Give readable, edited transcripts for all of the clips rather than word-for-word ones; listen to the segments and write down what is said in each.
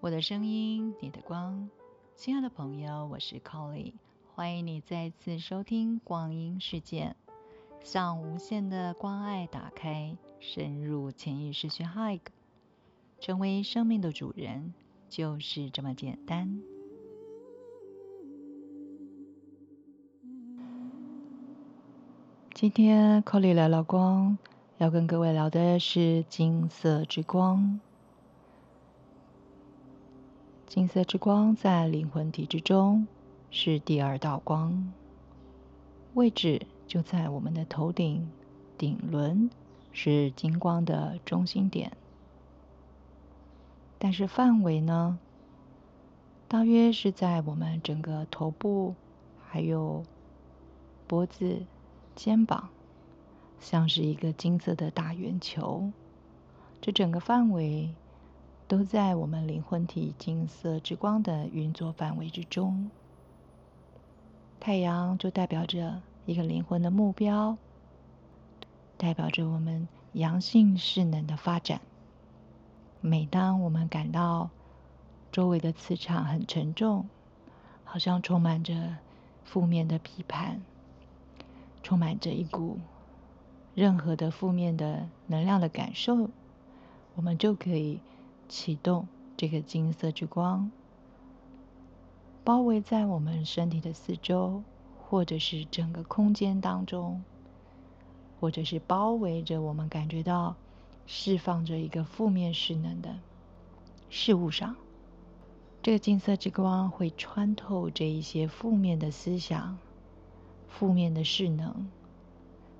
我的声音，你的光。亲爱的朋友，我是 Colly， 欢迎你再次收听光阴世界。向无限的关爱打开，深入潜意识去 hug， 成为生命的主人，就是这么简单。今天 Colly 聊聊光，要跟各位聊的是金色之光。金色之光在灵魂体之中是第二道光，位置就在我们的头顶，顶轮是金光的中心点。但是范围呢，大约是在我们整个头部，还有脖子、肩膀，像是一个金色的大圆球。这整个范围都在我们灵魂体金色之光的运作范围之中。太阳就代表着一个灵魂的目标，代表着我们阳性势能的发展。每当我们感到周围的磁场很沉重，好像充满着负面的批判，充满着一股任何的负面的能量的感受，我们就可以启动这个金色之光，包围在我们身体的四周，或者是整个空间当中，或者是包围着我们感觉到释放着一个负面势能的事物上。这个金色之光会穿透这一些负面的思想、负面的势能，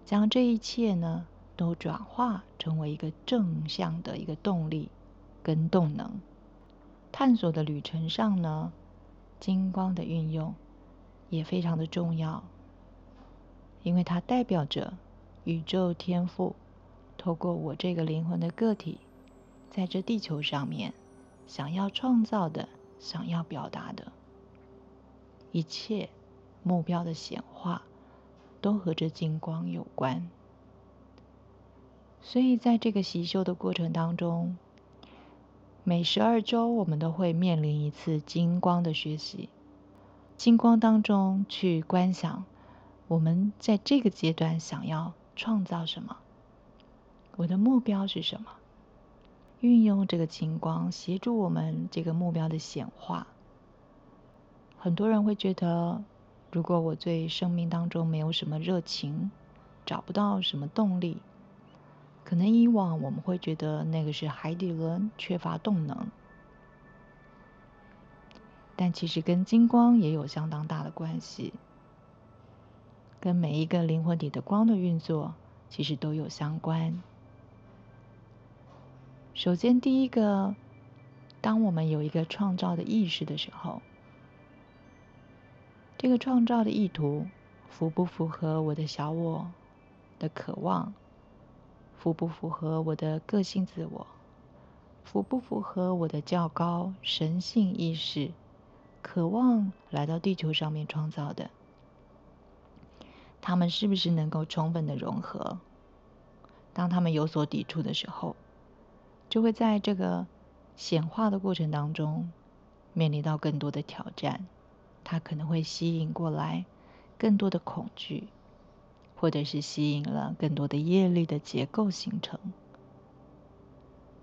将这一切呢都转化成为一个正向的一个动力跟动能。探索的旅程上呢，金光的运用也非常的重要，因为它代表着宇宙天赋透过我这个灵魂的个体，在这地球上面想要创造的、想要表达的一切目标的显化，都和这金光有关。所以在这个习修的过程当中，每12周我们都会面临一次金光的学习。金光当中去观想我们在这个阶段想要创造什么，我的目标是什么，运用这个金光协助我们这个目标的显化。很多人会觉得，如果我对生命当中没有什么热情，找不到什么动力，可能以往我们会觉得那个是海底轮缺乏动能，但其实跟金光也有相当大的关系，跟每一个灵魂体的光的运作其实都有相关。首先第一个，当我们有一个创造的意识的时候，这个创造的意图符不符合我的小我的渴望，符不符合我的个性自我，符不符合我的较高神性意识渴望来到地球上面创造的，他们是不是能够充分的融合。当他们有所抵触的时候，就会在这个显化的过程当中面临到更多的挑战，它可能会吸引过来更多的恐惧，或者是吸引了更多的业力的结构形成。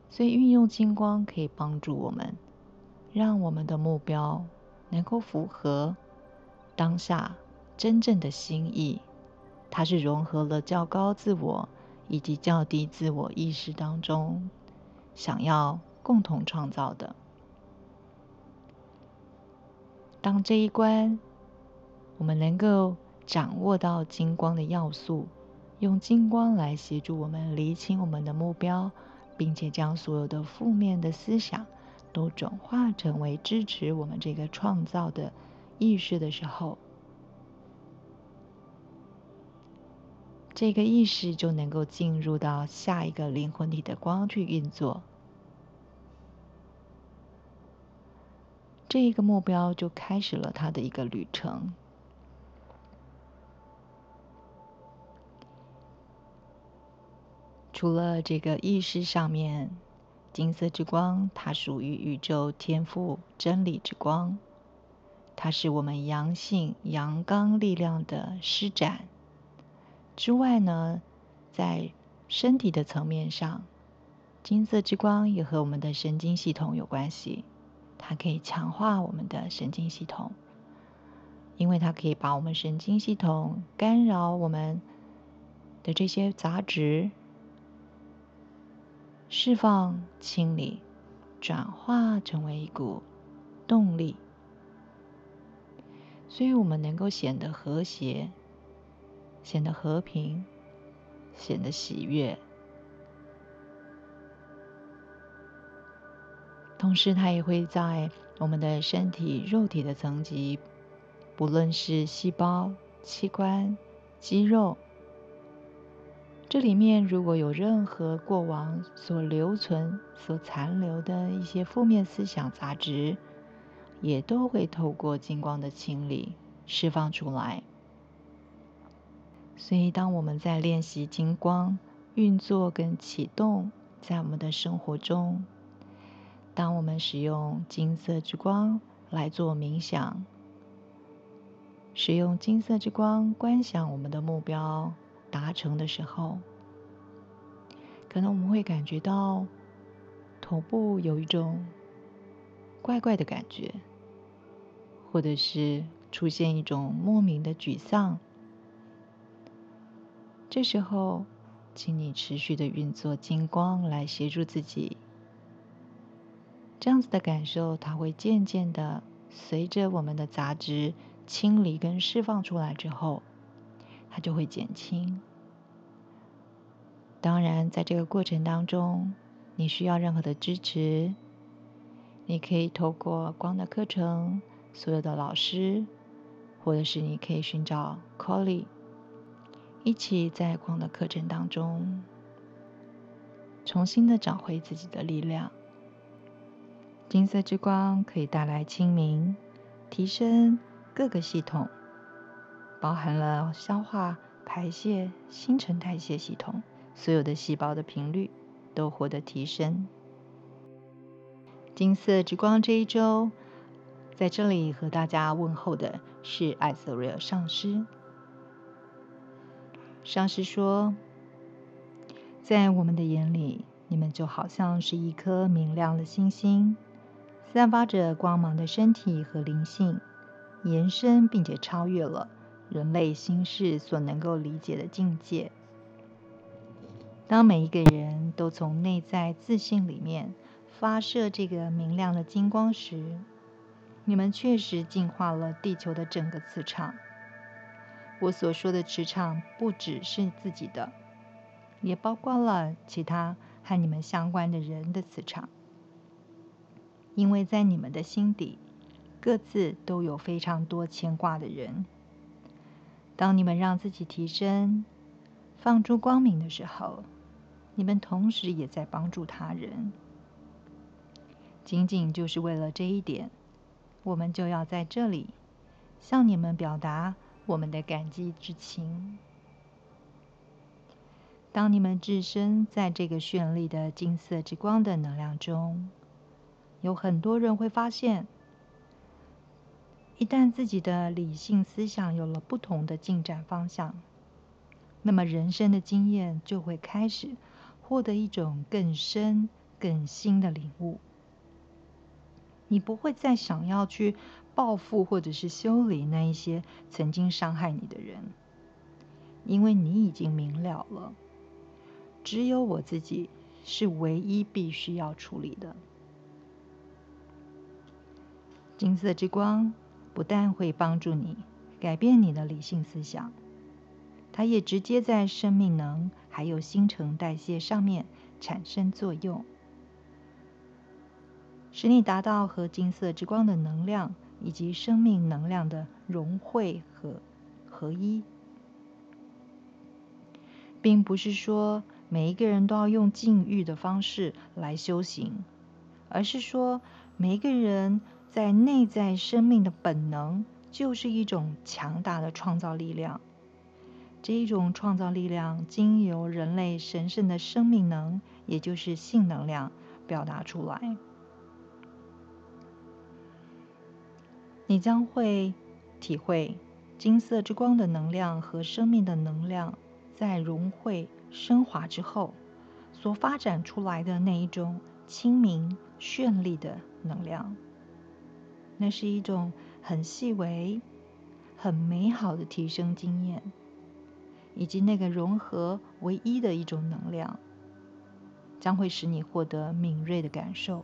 所以运用金光可以帮助我们，让我们的目标能够符合当下真正的心意，它是融合了较高自我以及较低自我意识当中想要共同创造的。当这一关我们能够掌握到金光的要素，用金光来协助我们厘清我们的目标，并且将所有的负面的思想都转化成为支持我们这个创造的意识的时候，这个意识就能够进入到下一个灵魂体的光去运作，这个目标就开始了它的一个旅程。除了这个意识上面金色之光，它属于宇宙天赋真理之光，它是我们阳性阳刚力量的施展。之外呢，在身体的层面上，金色之光也和我们的神经系统有关系，它可以强化我们的神经系统，因为它可以把我们神经系统干扰我们的这些杂质释放、清理、转化成为一股动力，所以我们能够显得和谐，显得和平，显得喜悦。同时它也会在我们的身体肉体的层级，不论是细胞、器官、肌肉，这里面如果有任何过往所留存、所残留的一些负面思想杂质，也都会透过金光的清理释放出来。所以当我们在练习金光运作跟启动在我们的生活中，当我们使用金色之光来做冥想，使用金色之光观想我们的目标达成的时候，可能我们会感觉到头部有一种怪怪的感觉，或者是出现一种莫名的沮丧。这时候请你持续的运作金光来协助自己，这样子的感受它会渐渐的随着我们的杂质清理跟释放出来之后，它就会减轻。当然在这个过程当中你需要任何的支持，你可以透过光的课程、所有的老师，或者是你可以寻找 Colly 一起在光的课程当中重新的找回自己的力量。金色之光可以带来清明，提升各个系统，包含了消化、排泄、新陈代谢系统，所有的细胞的频率都获得提升。金色之光这一周在这里和大家问候的是艾瑟瑞尔上师。上师说，在我们的眼里，你们就好像是一颗明亮的星星，散发着光芒的身体和灵性延伸，并且超越了人类心事所能够理解的境界。当每一个人都从内在自信里面发射这个明亮的金光时，你们确实净化了地球的整个磁场。我所说的磁场不只是自己的，也包括了其他和你们相关的人的磁场，因为在你们的心底各自都有非常多牵挂的人。当你们让自己提升、放出光明的时候，你们同时也在帮助他人。仅仅就是为了这一点，我们就要在这里向你们表达我们的感激之情。当你们置身在这个绚丽的金色之光的能量中，有很多人会发现，一旦自己的理性思想有了不同的进展方向，那么人生的经验就会开始获得一种更深、更新的领悟。你不会再想要去报复或者是修理那一些曾经伤害你的人，因为你已经明了了，只有我自己是唯一必须要处理的。金色之光不但会帮助你改变你的理性思想，它也直接在生命能还有新陈代谢上面产生作用，使你达到和金色之光的能量以及生命能量的融汇和合一。并不是说每一个人都要用禁欲的方式来修行，而是说每一个人在内在生命的本能就是一种强大的创造力量，这一种创造力量经由人类神圣的生命能，也就是性能量，表达出来。你将会体会金色之光的能量和生命的能量在融汇升华之后所发展出来的那一种清明绚丽的能量。那是一种很细微很美好的提升经验，以及那个融合唯一的一种能量，将会使你获得敏锐的感受。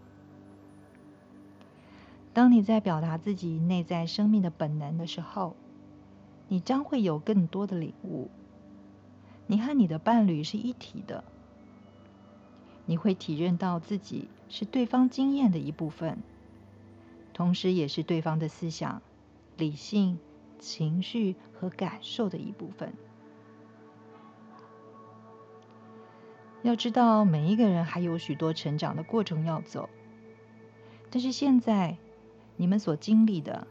当你在表达自己内在生命的本能的时候，你将会有更多的领悟。你和你的伴侣是一体的，你会体认到自己是对方经验的一部分，同时也是对方的思想、理性、情绪和感受的一部分。要知道，每一个人还有许多成长的过程要走，但是现在你们所经历的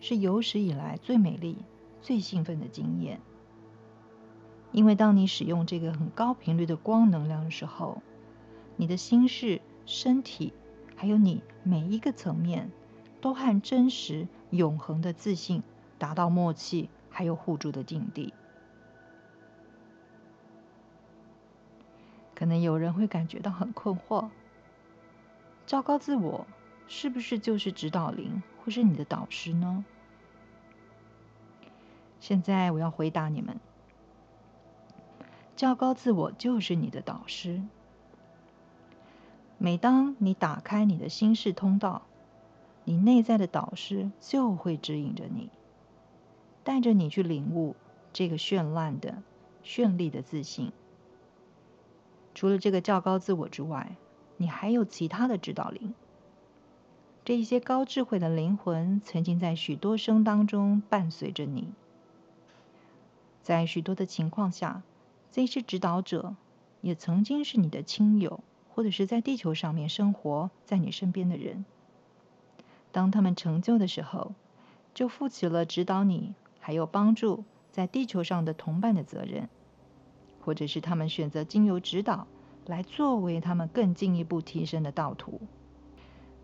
是有史以来最美丽、最兴奋的经验。因为当你使用这个很高频率的光能量的时候，你的心事、身体还有你每一个层面都和真实永恒的自信达到默契还有互助的境地。可能有人会感觉到很困惑，照高自我是不是就是指导灵或是你的导师呢？现在我要回答你们，照高自我就是你的导师。每当你打开你的心事通道，你内在的导师就会指引着你，带着你去领悟这个绚丽的自信。除了这个较高自我之外，你还有其他的指导灵。这一些高智慧的灵魂曾经在许多生当中伴随着你。在许多的情况下，这些指导者也曾经是你的亲友，或者是在地球上面生活在你身边的人。当他们成就的时候，就负起了指导你还有帮助在地球上的同伴的责任，或者是他们选择经由指导来作为他们更进一步提升的道途。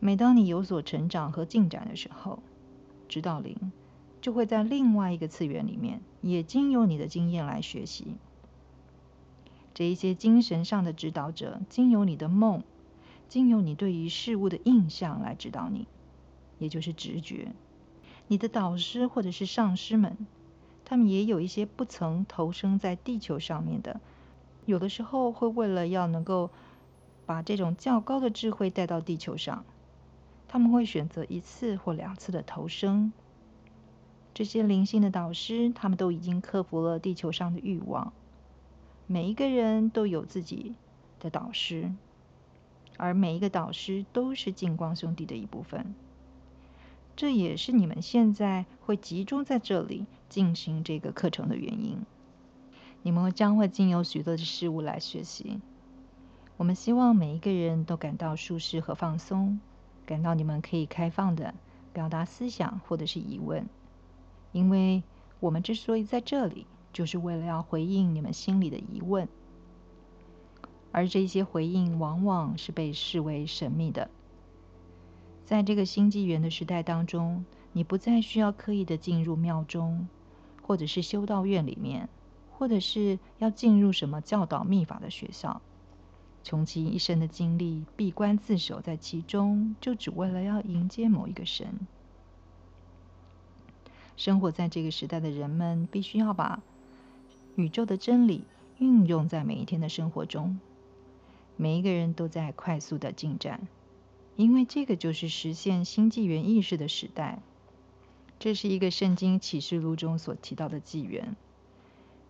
每当你有所成长和进展的时候，指导灵就会在另外一个次元里面也经由你的经验来学习。这一些精神上的指导者经由你的梦，经由你对于事物的印象来指导你，也就是直觉。你的导师或者是上师们，他们也有一些不曾投生在地球上面的，有的时候会为了要能够把这种较高的智慧带到地球上，他们会选择一次或两次的投生。这些灵性的导师，他们都已经克服了地球上的欲望。每一个人都有自己的导师，而每一个导师都是净光兄弟的一部分。这也是你们现在会集中在这里进行这个课程的原因。你们将会经由许多的事物来学习。我们希望每一个人都感到舒适和放松，感到你们可以开放的表达思想或者是疑问。因为我们之所以在这里，就是为了要回应你们心里的疑问，而这些回应往往是被视为神秘的。在这个新纪元的时代当中，你不再需要刻意的进入庙中，或者是修道院里面，或者是要进入什么教导秘法的学校，穷其一生的精力闭关自守在其中，就只为了要迎接某一个神。生活在这个时代的人们，必须要把宇宙的真理运用在每一天的生活中。每一个人都在快速的进展，因为这个就是实现新纪元意识的时代。这是一个圣经启示录中所提到的纪元，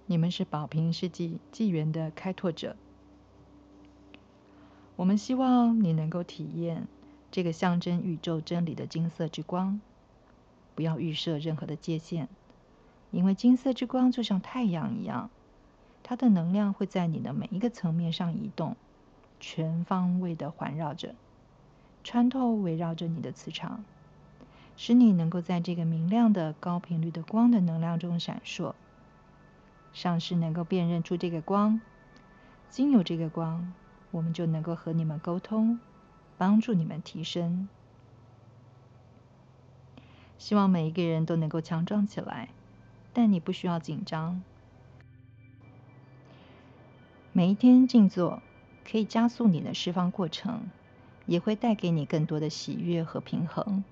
你们是宝瓶世纪纪元的开拓者。我们希望你能够体验这个象征宇宙真理的金色之光。不要预设任何的界限，因为金色之光就像太阳一样，它的能量会在你的每一个层面上移动，全方位的环绕着，穿透围绕着你的磁场，使你能够在这个明亮的高频率的光的能量中闪烁。上师能够辨认出这个光，经由这个光，我们就能够和你们沟通，帮助你们提升。希望每一个人都能够强壮起来，但你不需要紧张。每一天静坐可以加速你的释放过程，也会带给你更多的喜悦和平衡。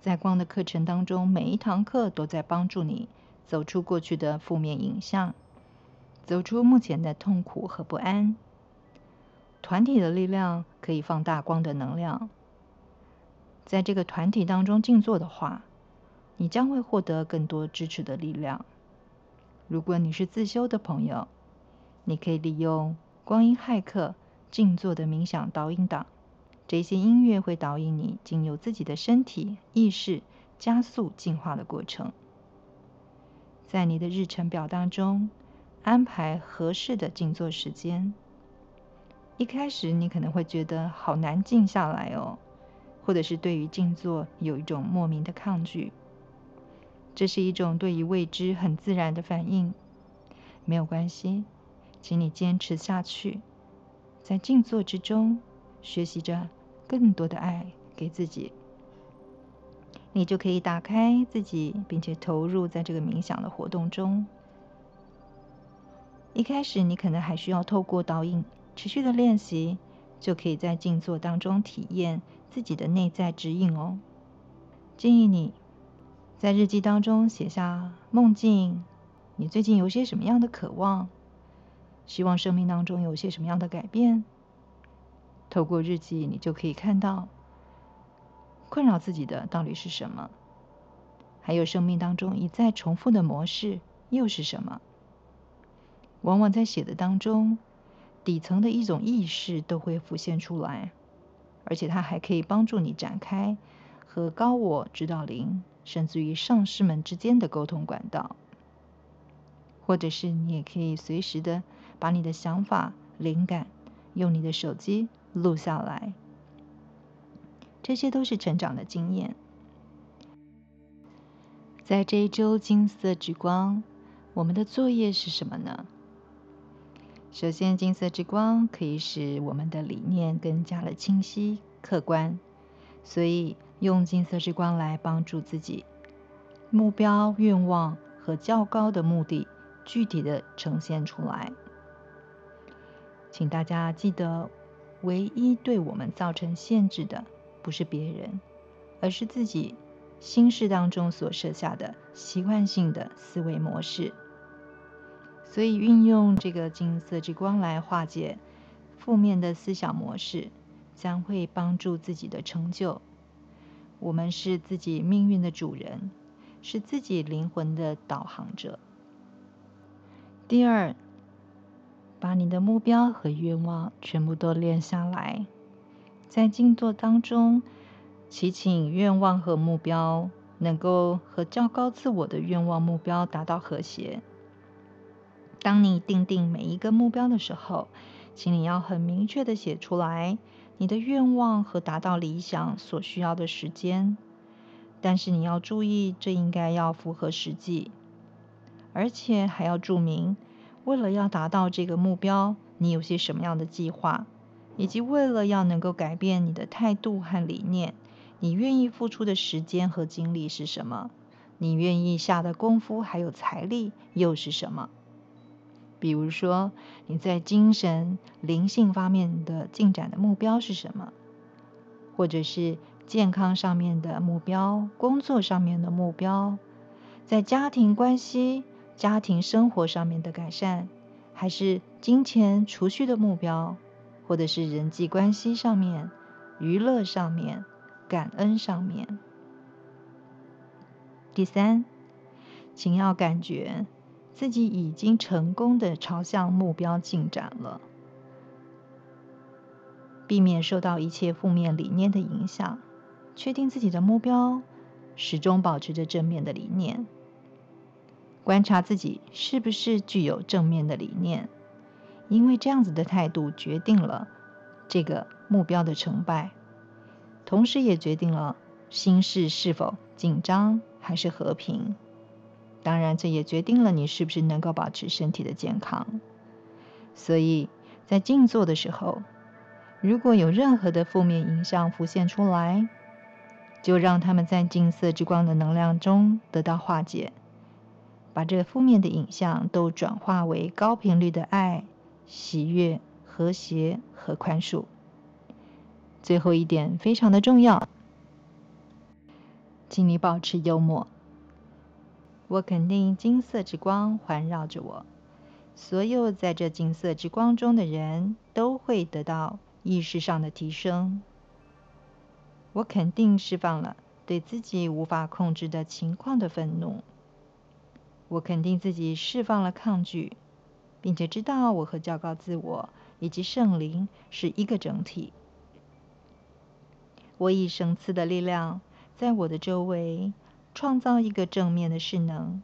在光的课程当中，每一堂课都在帮助你走出过去的负面影像，走出目前的痛苦和不安。团体的力量可以放大光的能量。在这个团体当中静坐的话，你将会获得更多支持的力量。如果你是自修的朋友，你可以利用光音骇客静坐的冥想导引档，这些音乐会导引你经由自己的身体意识加速进化的过程。在你的日程表当中安排合适的静坐时间。一开始你可能会觉得好难静下来哦，或者是对于静坐有一种莫名的抗拒，这是一种对于未知很自然的反应。没有关系，请你坚持下去，在静坐之中学习着更多的爱给自己，你就可以打开自己，并且投入在这个冥想的活动中。一开始你可能还需要透过导引持续的练习，就可以在静坐当中体验自己的内在指引哦。建议你在日记当中写下梦境，你最近有些什么样的渴望，希望生命当中有些什么样的改变。透过日记你就可以看到困扰自己的到底是什么，还有生命当中一再重复的模式又是什么。往往在写的当中，底层的一种意识都会浮现出来，而且它还可以帮助你展开和高我、指导灵甚至于上师们之间的沟通管道。或者是你也可以随时的把你的想法、灵感用你的手机录下来，这些都是成长的经验。在这一周金色之光，我们的作业是什么呢？首先，金色之光可以使我们的理念更加的清晰、客观，所以用金色之光来帮助自己，目标、愿望和较高的目的具体的呈现出来。请大家记得，唯一对我们造成限制的不是别人，而是自己心事当中所设下的习惯性的思维模式。所以运用这个金色之光来化解负面的思想模式，将会帮助自己的成就。我们是自己命运的主人，是自己灵魂的导航者。第二，把你的目标和愿望全部都列下来，在静坐当中祈请愿望和目标能够和较高自我的愿望目标达到和谐。当你定定每一个目标的时候，请你要很明确的写出来你的愿望和达到理想所需要的时间，但是你要注意，这应该要符合实际，而且还要注明为了要达到这个目标你有些什么样的计划，以及为了要能够改变你的态度和理念，你愿意付出的时间和精力是什么，你愿意下的功夫还有财力又是什么。比如说你在精神、灵性方面的进展的目标是什么，或者是健康上面的目标、工作上面的目标，在家庭关系、家庭生活上面的改善，还是金钱储蓄的目标，或者是人际关系上面、娱乐上面、感恩上面。第三，请要感觉自己已经成功的朝向目标进展了，避免受到一切负面理念的影响，确定自己的目标，始终保持着正面的理念，观察自己是不是具有正面的理念，因为这样子的态度决定了这个目标的成败，同时也决定了心事是否紧张还是和平。当然，这也决定了你是不是能够保持身体的健康。所以在静坐的时候，如果有任何的负面影响浮现出来，就让他们在金色之光的能量中得到化解，把这负面的影像都转化为高频率的爱、喜悦、和谐和宽恕。最后一点非常的重要，请你保持幽默。我肯定金色之光环绕着我，所有在这金色之光中的人都会得到意识上的提升。我肯定释放了对自己无法控制的情况的愤怒。我肯定自己释放了抗拒，并且知道我和较高自我以及圣灵是一个整体。我以神赐的力量在我的周围创造一个正面的势能，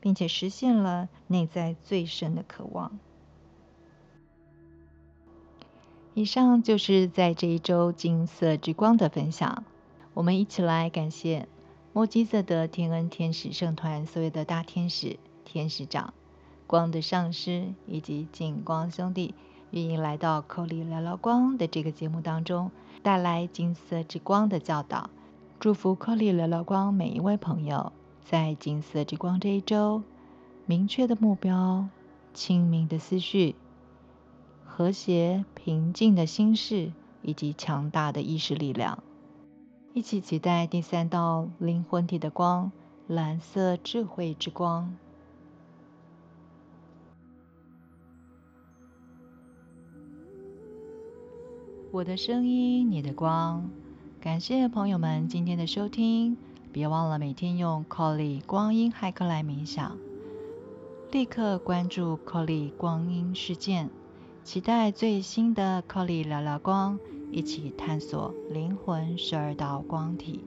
并且实现了内在最深的渴望。以上就是在这一周金色之光的分享。我们一起来感谢莫基瑟德天恩天使圣团所有的大天使、天使长、光的上师以及净光兄弟，愿意来到Colly聊聊光的这个节目当中，带来金色之光的教导。祝福Colly聊聊光每一位朋友，在金色之光这一周，明确的目标、清明的思绪、和谐平静的心事以及强大的意识力量，一起期待第三道灵魂体的光——蓝色智慧之光。我的声音，你的光。感谢朋友们今天的收听，别忘了每天用 Colly 光阴骇客来冥想，立刻关注 Colly 光阴事件。期待最新的Colly聊聊光，一起探索灵魂12道光体。